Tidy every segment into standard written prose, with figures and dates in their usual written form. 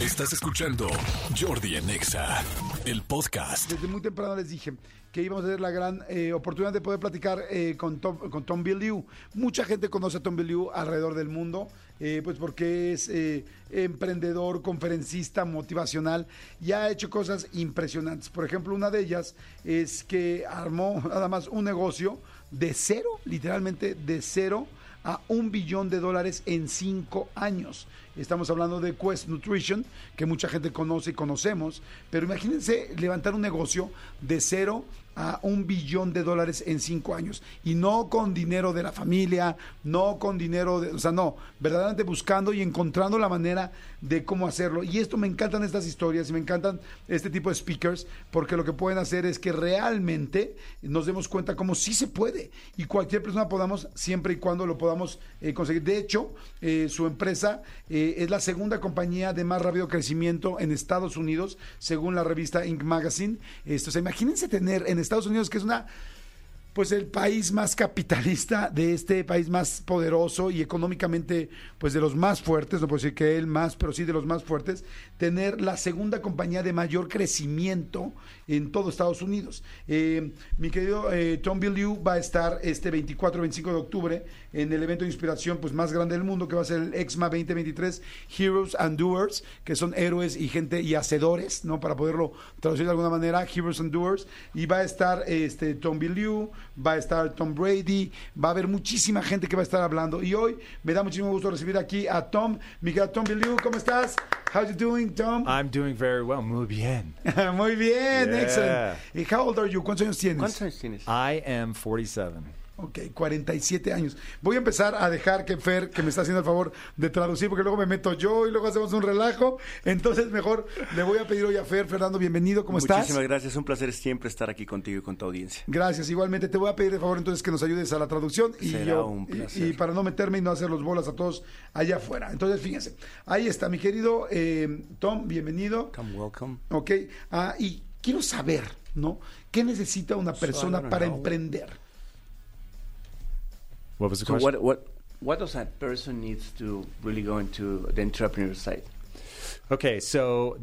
Estás escuchando Yordi en EXA, el podcast. Desde muy temprano les dije que íbamos a tener la gran oportunidad de poder platicar con Tom Bilyeu. Mucha gente conoce a Tom Bilyeu alrededor del mundo, pues porque es emprendedor, conferencista, motivacional y ha hecho cosas impresionantes. Por ejemplo, una de ellas es que armó nada más un negocio de cero, literalmente de cero, a $1 billón en 5 años. Estamos hablando de Quest Nutrition, que mucha gente conoce y conocemos, pero imagínense levantar un negocio de cero a $1 billón en 5 años, y no con dinero de la familia, no con dinero de, o sea, no, verdaderamente buscando y encontrando la manera de cómo hacerlo. Y esto, me encantan estas historias y me encantan este tipo de speakers, porque lo que pueden hacer es que realmente nos demos cuenta cómo sí se puede, y cualquier persona podamos, siempre y cuando lo podamos conseguir. De hecho, su empresa es la segunda compañía de más rápido crecimiento en Estados Unidos, según la revista Inc. Magazine. Esto, o sea, imagínense tener en Estados Unidos, que es una, pues el país más capitalista de este país, más poderoso y económicamente, pues de los más fuertes, no puedo decir que el más, pero sí de los más fuertes, tener la segunda compañía de mayor crecimiento en todo Estados Unidos. Mi querido Tom Bilyeu va a estar este 24 y 25 de octubre en el evento de inspiración pues más grande del mundo, que va a ser el EXMA 2023, Heroes and Doers, que son héroes y gente y hacedores, ¿no? Para poderlo traducir de alguna manera, Heroes and Doers. Y va a estar Tom Bilyeu, va a estar Tom Brady, va a haber muchísima gente que va a estar hablando. Y hoy me da muchísimo gusto recibir aquí a Tom, mi querido Tom Bilyeu. ¿Cómo estás? How you doing, Tom? I'm doing very well. Muy bien. Muy bien, yeah. Excellent. How old are you? ¿Cuántos años tienes? I am 47. Ok, 47 años. Voy a empezar a dejar que Fer, que me está haciendo el favor de traducir, porque luego me meto yo y luego hacemos un relajo. Entonces, mejor le voy a pedir hoy a Fer. Fernando, bienvenido, ¿cómo estás? Muchísimas gracias, un placer siempre estar aquí contigo y con tu audiencia. Gracias, igualmente. Te voy a pedir, de favor, entonces, que nos ayudes a la traducción. Será un placer. Y para no meterme y no hacer los bolas a todos allá afuera. Entonces, fíjense. Ahí está, mi querido Tom, bienvenido. Tom, welcome. Ok, y quiero saber, ¿no? ¿Qué necesita una persona para emprender? What was the question? What does that person needs to really go into the entrepreneur side? Okay, so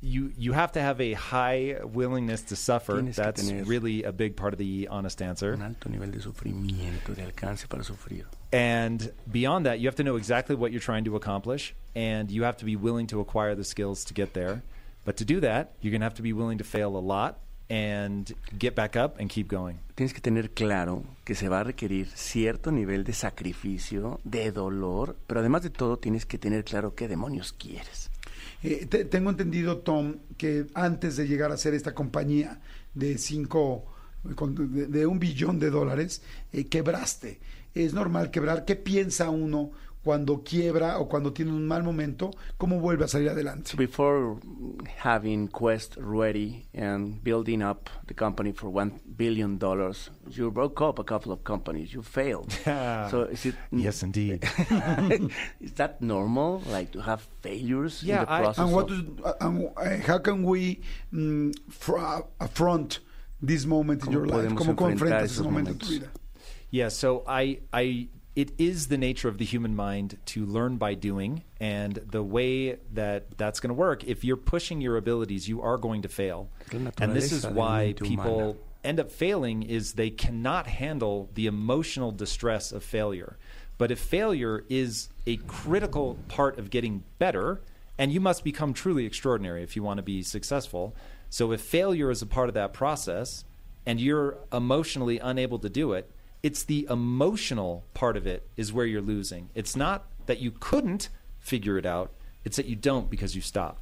you have to have a high willingness to suffer. That's really a big part of the honest answer. Un alto nivel de sufrimiento, de alcance para sufrir. And beyond that, you have to know exactly what you're trying to accomplish, and you have to be willing to acquire the skills to get there. But to do that, you're going to have to be willing to fail a lot and get back up and keep going. Tienes que tener claro que se va a requerir cierto nivel de sacrificio, de dolor, pero además de todo tienes que tener claro qué demonios quieres. Tengo entendido, Tom, que antes de llegar a ser esta compañía de $1 billón, quebraste. Es normal quebrar. ¿Qué piensa uno cuando quiebra o cuando tiene un mal momento? ¿Cómo vuelve a salir adelante? Before having Quest ready and building up the company for $1 billion, you broke up a couple of companies. You failed. So is it? Yes, indeed. Is that normal? Like to have failures in the process? How can we affront this moment in your life? ¿Cómo enfrentas ese momento en tu vida? Yeah. So It is the nature of the human mind to learn by doing, and the way that that's going to work, if you're pushing your abilities, you are going to fail. And this is why people end up failing, is they cannot handle the emotional distress of failure. But if failure is a critical part of getting better, and you must become truly extraordinary if you want to be successful. So if failure is a part of that process, and you're emotionally unable to do it, it's the emotional part of it is where you're losing. It's not that you couldn't figure it out, it's that you don't because you stop.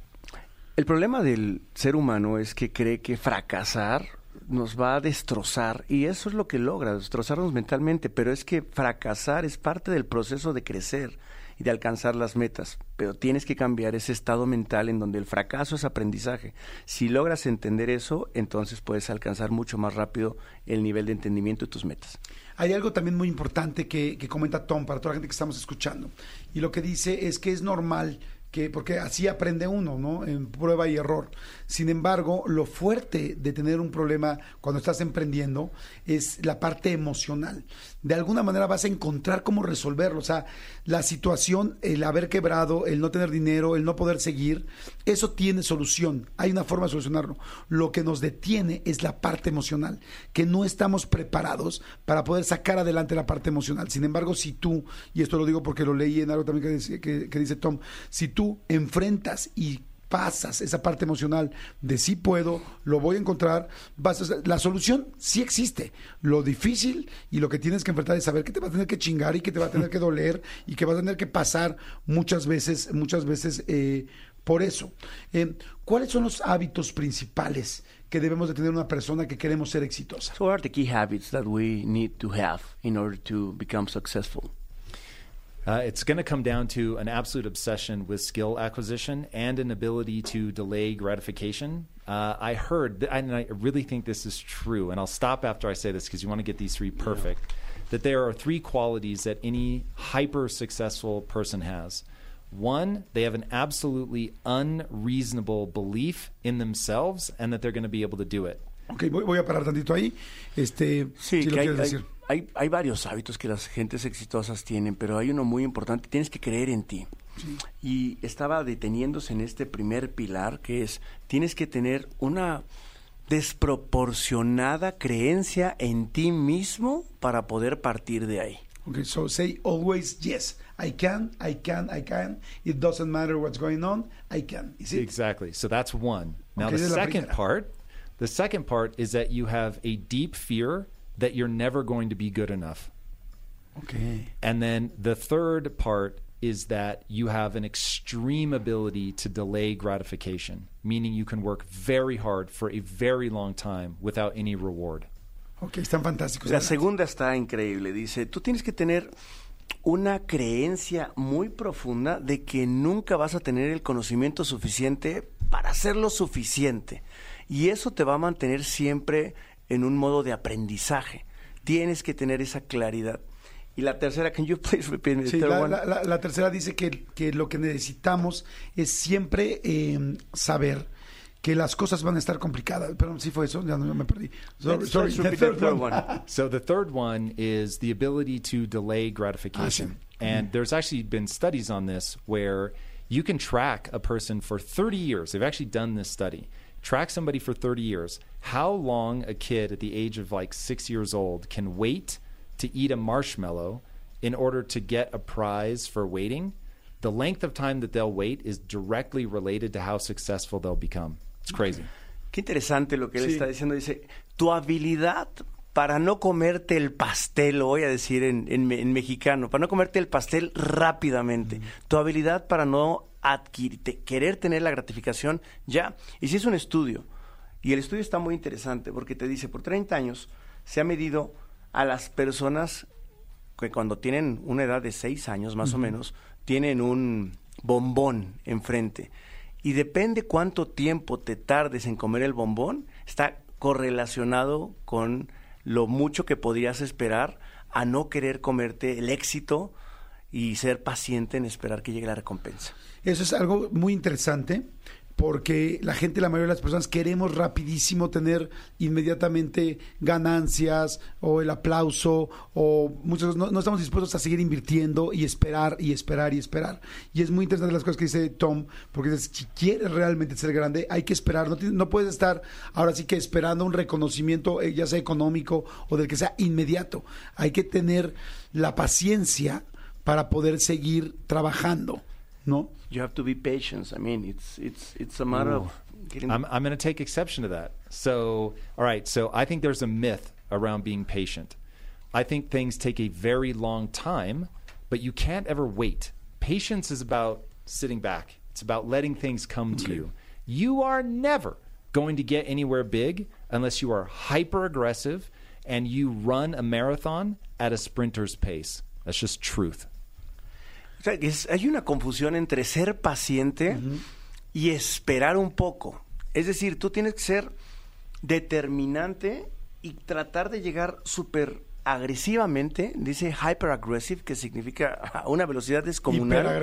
El problema del ser humano es que cree que fracasar nos va a destrozar, y eso es lo que logra, destrozarnos mentalmente, pero es que fracasar es parte del proceso de crecer y de alcanzar las metas, pero tienes que cambiar ese estado mental en donde el fracaso es aprendizaje. Si logras entender eso, entonces puedes alcanzar mucho más rápido el nivel de entendimiento de tus metas. Hay algo también muy importante que comenta Tom para toda la gente que estamos escuchando, y lo que dice es que es normal porque así aprende uno, ¿no? En prueba y error. Sin embargo, lo fuerte de tener un problema cuando estás emprendiendo es la parte emocional. De alguna manera vas a encontrar cómo resolverlo. O sea, la situación, el haber quebrado, el no tener dinero, el no poder seguir, eso tiene solución. Hay una forma de solucionarlo. Lo que nos detiene es la parte emocional, que no estamos preparados para poder sacar adelante la parte emocional. Sin embargo, si tú, y esto lo digo porque lo leí en algo también que dice Tom, si tú enfrentas y pasas esa parte emocional de sí puedo, lo voy a encontrar, la solución sí existe. Lo difícil y lo que tienes que enfrentar es saber que te va a tener que chingar y que te va a tener que doler y que vas a tener que pasar muchas veces por eso. ¿Cuáles son los hábitos principales que debemos de tener una persona que queremos ser exitosa? So what are the key habits that we need to have in order to become successful? It's going to come down to an absolute obsession with skill acquisition and an ability to delay gratification. I heard, and I really think this is true, and I'll stop after I say this because you want to get these three perfect, that there are three qualities that any hyper-successful person has. One, they have an absolutely unreasonable belief in themselves and that they're going to be able to do it. Okay, voy a parar tantito ahí. Sí, si lo quieres decir. Hay varios hábitos que las gentes exitosas tienen, pero hay uno muy importante. Tienes que creer en ti. Sí. Y estaba deteniéndose en este primer pilar, que es, tienes que tener una desproporcionada creencia en ti mismo para poder partir de ahí. Okay, so say always, yes, I can. It doesn't matter what's going on, I can. Is it? Exactly. So that's one. Now okay, the second part is that you have a deep fear that you're never going to be good enough. Okay. And then the third part is that you have an extreme ability to delay gratification, meaning you can work very hard for a very long time without any reward. Okay, están fantásticos. La segunda está increíble. Dice, tú tienes que tener una creencia muy profunda de que nunca vas a tener el conocimiento suficiente para hacer lo suficiente. Y eso te va a mantener siempre en un modo de aprendizaje. Tienes que tener esa claridad. Y la tercera, can you please repeat me? Sí, la tercera dice que lo que necesitamos es siempre saber que las cosas van a estar complicadas. Perdón, sí fue eso, ya no, me perdí. Sorry. The third one. So the third one is the ability to delay gratification. Ah, sí. And there's actually been studies on this where you can track a person for 30 years. They've actually done this study. Track somebody for 30 years. How long a kid at the age of 6 years old can wait to eat a marshmallow in order to get a prize for waiting? The length of time that they'll wait is directly related to how successful they'll become. It's crazy. Qué interesante lo que él está diciendo. Dice, tu habilidad para no comerte el pastel, lo voy a decir en mexicano, para no comerte el pastel rápidamente. Tu habilidad para no querer tener la gratificación ya. Y si es un estudio, y el estudio está muy interesante porque te dice, por 30 años se ha medido a las personas que cuando tienen una edad de 6 años más o menos, tienen un bombón enfrente. Y depende cuánto tiempo te tardes en comer el bombón, está correlacionado con lo mucho que podrías esperar a no querer comerte el éxito y ser paciente en esperar que llegue la recompensa. Eso es algo muy interesante porque la mayoría de las personas queremos rapidísimo tener inmediatamente ganancias o el aplauso o muchos no estamos dispuestos a seguir invirtiendo y esperar. Y es muy interesante las cosas que dice Tom, porque si quieres realmente ser grande hay que esperar, no puedes estar ahora sí que esperando un reconocimiento ya sea económico o del que sea inmediato. Hay que tener la paciencia para poder seguir trabajando, ¿no? You have to be patient. I mean, it's a matter of getting... I'm going to take exception to that. So, all right, so I think there's a myth around being patient. I think things take a very long time, but you can't ever wait. Patience is about sitting back. It's about letting things come to you. You are never going to get anywhere big unless you are hyper-aggressive and you run a marathon at a sprinter's pace. That's just truth. O sea, hay una confusión entre ser paciente y esperar un poco. Es decir, tú tienes que ser determinante y tratar de llegar súper agresivamente, dice hyperaggressive, que significa a una velocidad descomunal,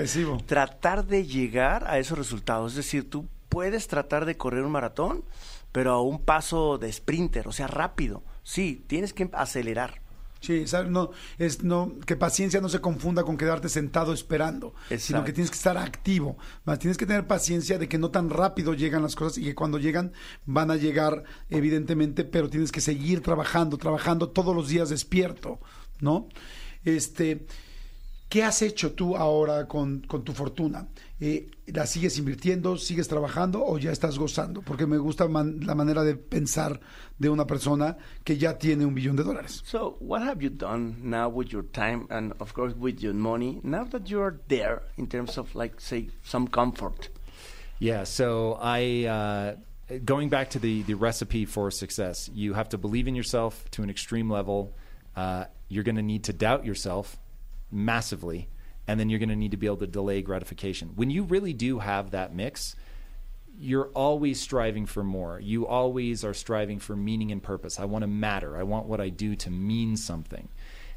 tratar de llegar a esos resultados. Es decir, tú puedes tratar de correr un maratón, pero a un paso de sprinter, o sea, rápido. Sí, tienes que acelerar. Sí, que paciencia no se confunda con quedarte sentado esperando. Exacto. Sino que tienes que estar activo, más tienes que tener paciencia de que no tan rápido llegan las cosas, y que cuando llegan van a llegar evidentemente, pero tienes que seguir trabajando todos los días despierto, ¿no? ¿Qué has hecho tú ahora con tu fortuna? ¿La sigues invirtiendo, sigues trabajando o ya estás gozando? Porque me gusta la manera de pensar de una persona que ya tiene $1 billón. So, what have you done now with your time and of course with your money, now that you are there in terms of like, say, some comfort? Yeah, so going back to the recipe for success, you have to believe in yourself to an extreme level. You're going to need to doubt yourself massively, and then you're going to need to be able to delay gratification. When you really do have that mix, you're always striving for more. You always are striving for meaning and purpose. I want to matter. I want what I do to mean something.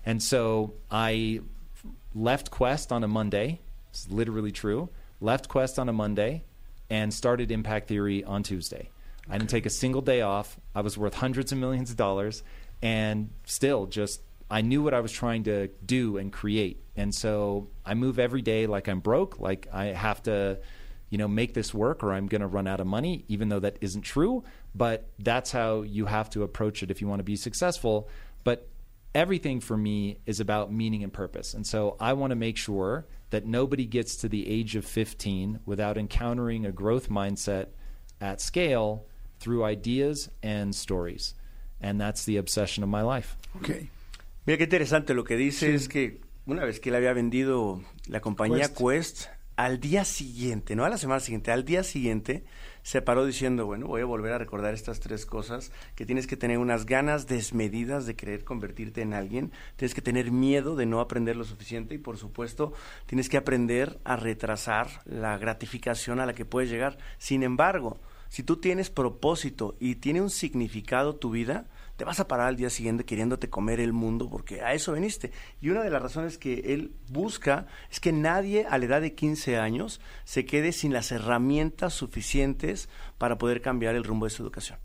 And so I left Quest on a Monday. It's literally true. Left Quest on a Monday and started Impact Theory on Tuesday. Okay. I didn't take a single day off. I was worth hundreds of millions of dollars, and still just I knew what I was trying to do and create. And so I move every day like I'm broke, like I have to, make this work or I'm going to run out of money, even though that isn't true. But that's how you have to approach it if you want to be successful. But everything for me is about meaning and purpose. And so I want to make sure that nobody gets to the age of 15 without encountering a growth mindset at scale through ideas and stories. And that's the obsession of my life. Okay. Mira qué interesante lo que dice, sí. Es que una vez que le había vendido la compañía Quest, al día siguiente, no a la semana siguiente, al día siguiente se paró diciendo, bueno, voy a volver a recordar estas tres cosas, que tienes que tener unas ganas desmedidas de querer convertirte en alguien, tienes que tener miedo de no aprender lo suficiente y por supuesto tienes que aprender a retrasar la gratificación a la que puedes llegar. Sin embargo, si tú tienes propósito y tiene un significado tu vida, te vas a parar al día siguiente queriéndote comer el mundo porque a eso viniste. Y una de las razones que él busca es que nadie a la edad de 15 años se quede sin las herramientas suficientes para poder cambiar el rumbo de su educación.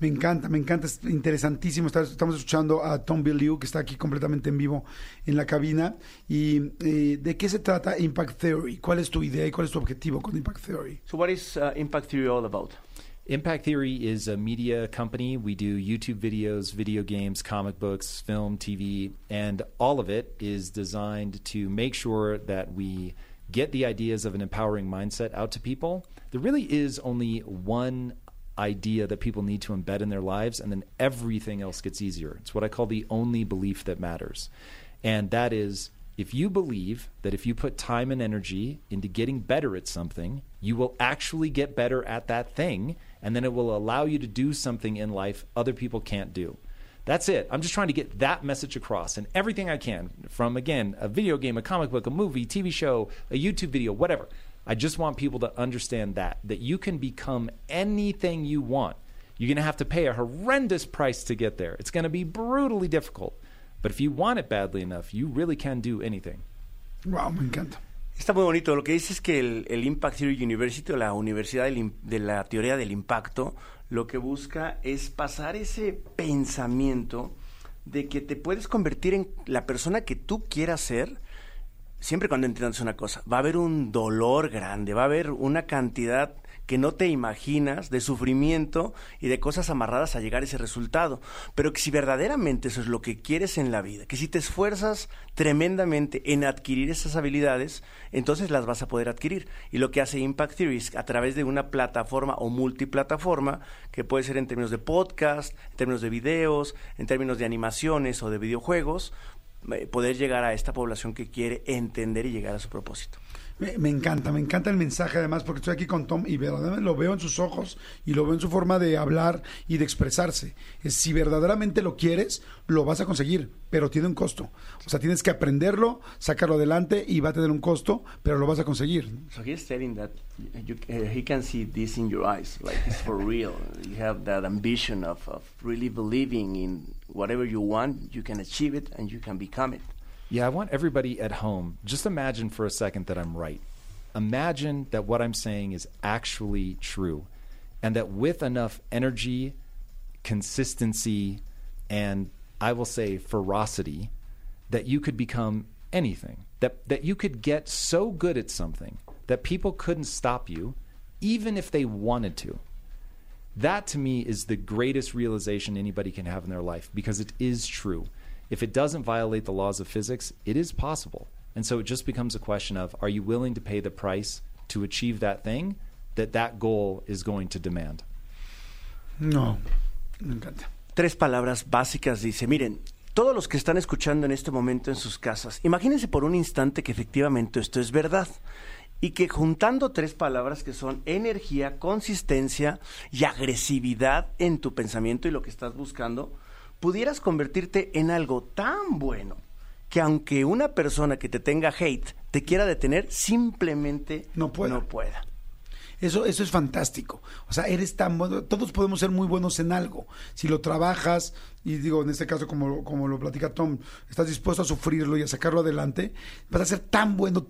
Me encanta, es interesantísimo. Estamos escuchando a Tom Bilyeu, que está aquí completamente en vivo en la cabina. ¿Y de qué se trata Impact Theory? ¿Cuál es tu idea y cuál es tu objetivo con Impact Theory? So what is Impact Theory all about? Impact Theory is a media company. We do YouTube videos, video games, comic books, film, TV, and all of it is designed to make sure that we get the ideas of an empowering mindset out to people. There really is only one idea that people need to embed in their lives, and then everything else gets easier. It's what I call the only belief that matters. And that is, if you believe that if you put time and energy into getting better at something, you will actually get better at that thing, and then it will allow you to do something in life other people can't do. That's it. I'm just trying to get that message across, and everything I can, from, again, a video game, a comic book, a movie, TV show, a YouTube video, whatever. I just want people to understand that you can become anything you want. You're going to have to pay a horrendous price to get there. It's going to be brutally difficult. But if you want it badly enough, you really can do anything. Wow, me encanta. Está muy bonito. Lo que dice es que el Impact Theory University, o la Universidad de la Teoría del Impacto, lo que busca es pasar ese pensamiento de que te puedes convertir en la persona que tú quieras ser, siempre cuando entiendas una cosa. Va a haber un dolor grande, va a haber una cantidad que no te imaginas de sufrimiento y de cosas amarradas a llegar a ese resultado, pero que si verdaderamente eso es lo que quieres en la vida, que si te esfuerzas tremendamente en adquirir esas habilidades, entonces las vas a poder adquirir. Y lo que hace Impact Theory es, a través de una plataforma o multiplataforma, que puede ser en términos de podcast, en términos de videos, en términos de animaciones o de videojuegos, poder llegar a esta población que quiere entender y llegar a su propósito. Me encanta el mensaje, además, porque estoy aquí con Tom y verdaderamente lo veo en sus ojos y lo veo en su forma de hablar y de expresarse. Si verdaderamente lo quieres, lo vas a conseguir, pero tiene un costo. O sea, tienes que aprenderlo, sacarlo adelante y va a tener un costo, pero lo vas a conseguir. So he's telling that you, he can see this in your eyes, like it's for real. You have that ambition of really believing in whatever you want, you can achieve it and you can become it. Yeah, I want everybody at home, just imagine for a second that I'm right. Imagine that what I'm saying is actually true, and that with enough energy, consistency, and I will say ferocity, that you could become anything, that you could get so good at something that people couldn't stop you, even if they wanted to. That, to me, is the greatest realization anybody can have in their life, because it is true. If it doesn't violate the laws of physics, it is possible. And so it just becomes a question of, are you willing to pay the price to achieve that thing that goal is going to demand? No, me encanta. Tres palabras básicas dice, miren, todos los que están escuchando en este momento en sus casas, imagínense por un instante que efectivamente esto es verdad y que juntando tres palabras que son energía, consistencia y agresividad en tu pensamiento y lo que estás buscando, pudieras convertirte en algo tan bueno que aunque una persona que te tenga hate te quiera detener, simplemente no pueda. Eso es fantástico. O sea, eres tan bueno. Todos podemos ser muy buenos en algo. Si lo trabajas, y digo, en este caso, como lo platica Tom, estás dispuesto a sufrirlo y a sacarlo adelante, vas a ser tan bueno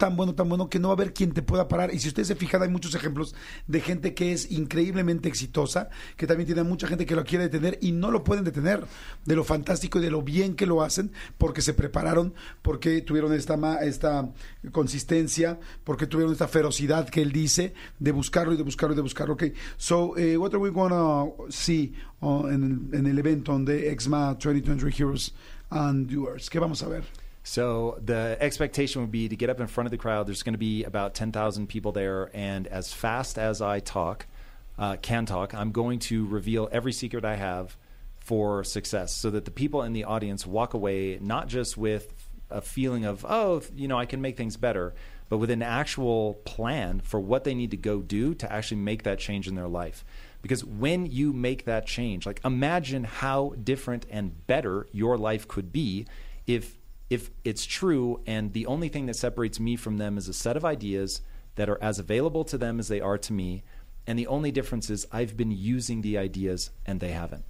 que no va a haber quien te pueda parar. Y si ustedes se fijan, hay muchos ejemplos de gente que es increíblemente exitosa, que también tiene mucha gente que lo quiere detener y no lo pueden detener, de lo fantástico y de lo bien que lo hacen, porque se prepararon, porque tuvieron esta consistencia, porque tuvieron esta ferocidad que él dice, de buscarlo. Okay, so what are we going to see in the event on the EXMA 2023 Heroes and Doers? ¿Qué vamos a ver? So the expectation would be to get up in front of the crowd. There's going to be about 10,000 people there, and as fast as I can talk, I'm going to reveal every secret I have for success, so that the people in the audience walk away not just with a feeling of, oh, you know, I can make things better, but with an actual plan for what they need to go do to actually make that change in their life. Because when you make that change, like, imagine how different and better your life could be if it's true, and the only thing that separates me from them is a set of ideas that are as available to them as they are to me, and the only difference is I've been using the ideas and they haven't.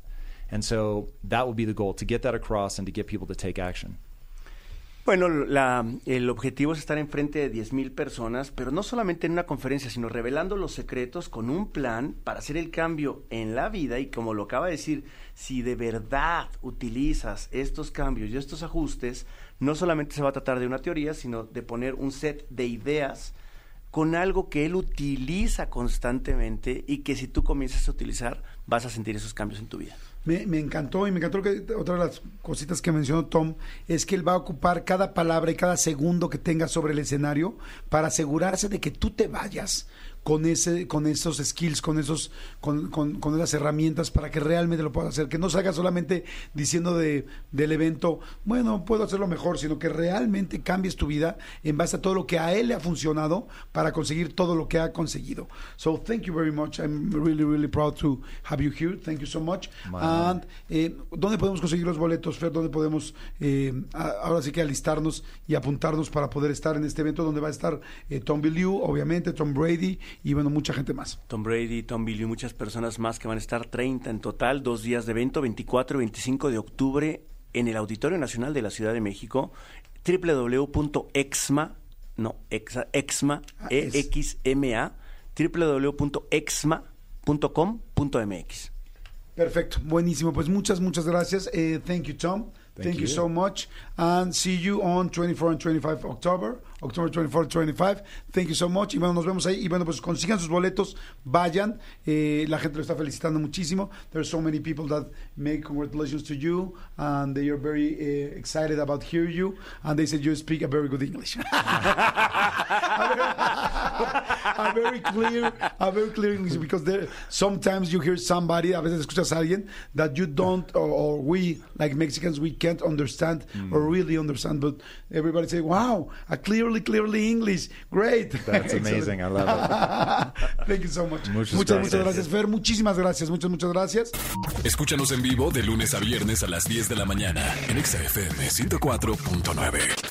And so that would be the goal, to get that across and to get people to take action. Bueno, el objetivo es estar enfrente de 10,000 personas, pero no solamente en una conferencia, sino revelando los secretos con un plan para hacer el cambio en la vida. Y como lo acaba de decir, si de verdad utilizas estos cambios y estos ajustes, no solamente se va a tratar de una teoría, sino de poner un set de ideas con algo que él utiliza constantemente y que si tú comienzas a utilizar, vas a sentir esos cambios en tu vida. Me encantó que otra de las cositas que mencionó Tom es que él va a ocupar cada palabra y cada segundo que tenga sobre el escenario para asegurarse de que tú te vayas con esas herramientas para que realmente lo puedas hacer, que no salgas solamente diciendo del evento, bueno, puedo hacerlo mejor, sino que realmente cambies tu vida en base a todo lo que a él le ha funcionado para conseguir todo lo que ha conseguido. So thank you very much. I'm really, really proud to have you here. Thank you so much. And, ¿dónde podemos conseguir los boletos, Fer? ¿Dónde podemos ahora sí que alistarnos y apuntarnos para poder estar en este evento donde va a estar Tom Bilyeu, obviamente, Tom Brady, y bueno, mucha gente más? Tom Brady, Tom Bilyeu, muchas personas más que van a estar, 30 en total, 2 días de evento, 24 y 25 de octubre en el Auditorio Nacional de la Ciudad de México, www.exma.com.mx. Perfecto, buenísimo. Pues muchas gracias. Thank you, Tom. Thank you so much. And see you on 24 and 25 October. October 24, 25. Thank you so much. Y bueno, nos vemos ahí. Y bueno, pues consigan sus boletos, vayan. La gente lo está felicitando muchísimo. There's so many people that make congratulations to you, and they are very excited about hearing you, and they said you speak a very good English. are very clear English, because there, sometimes you hear somebody, a veces escuchas a alguien that you don't, or we, like Mexicans, we can't understand or really understand, but everybody say, wow, a clearly English, great. That's amazing, I love it. Thank you so much. Muchas gracias, Fer, muchísimas gracias, muchas gracias. Escúchanos en vivo de lunes a viernes a las 10 de la mañana en XFM 104.9.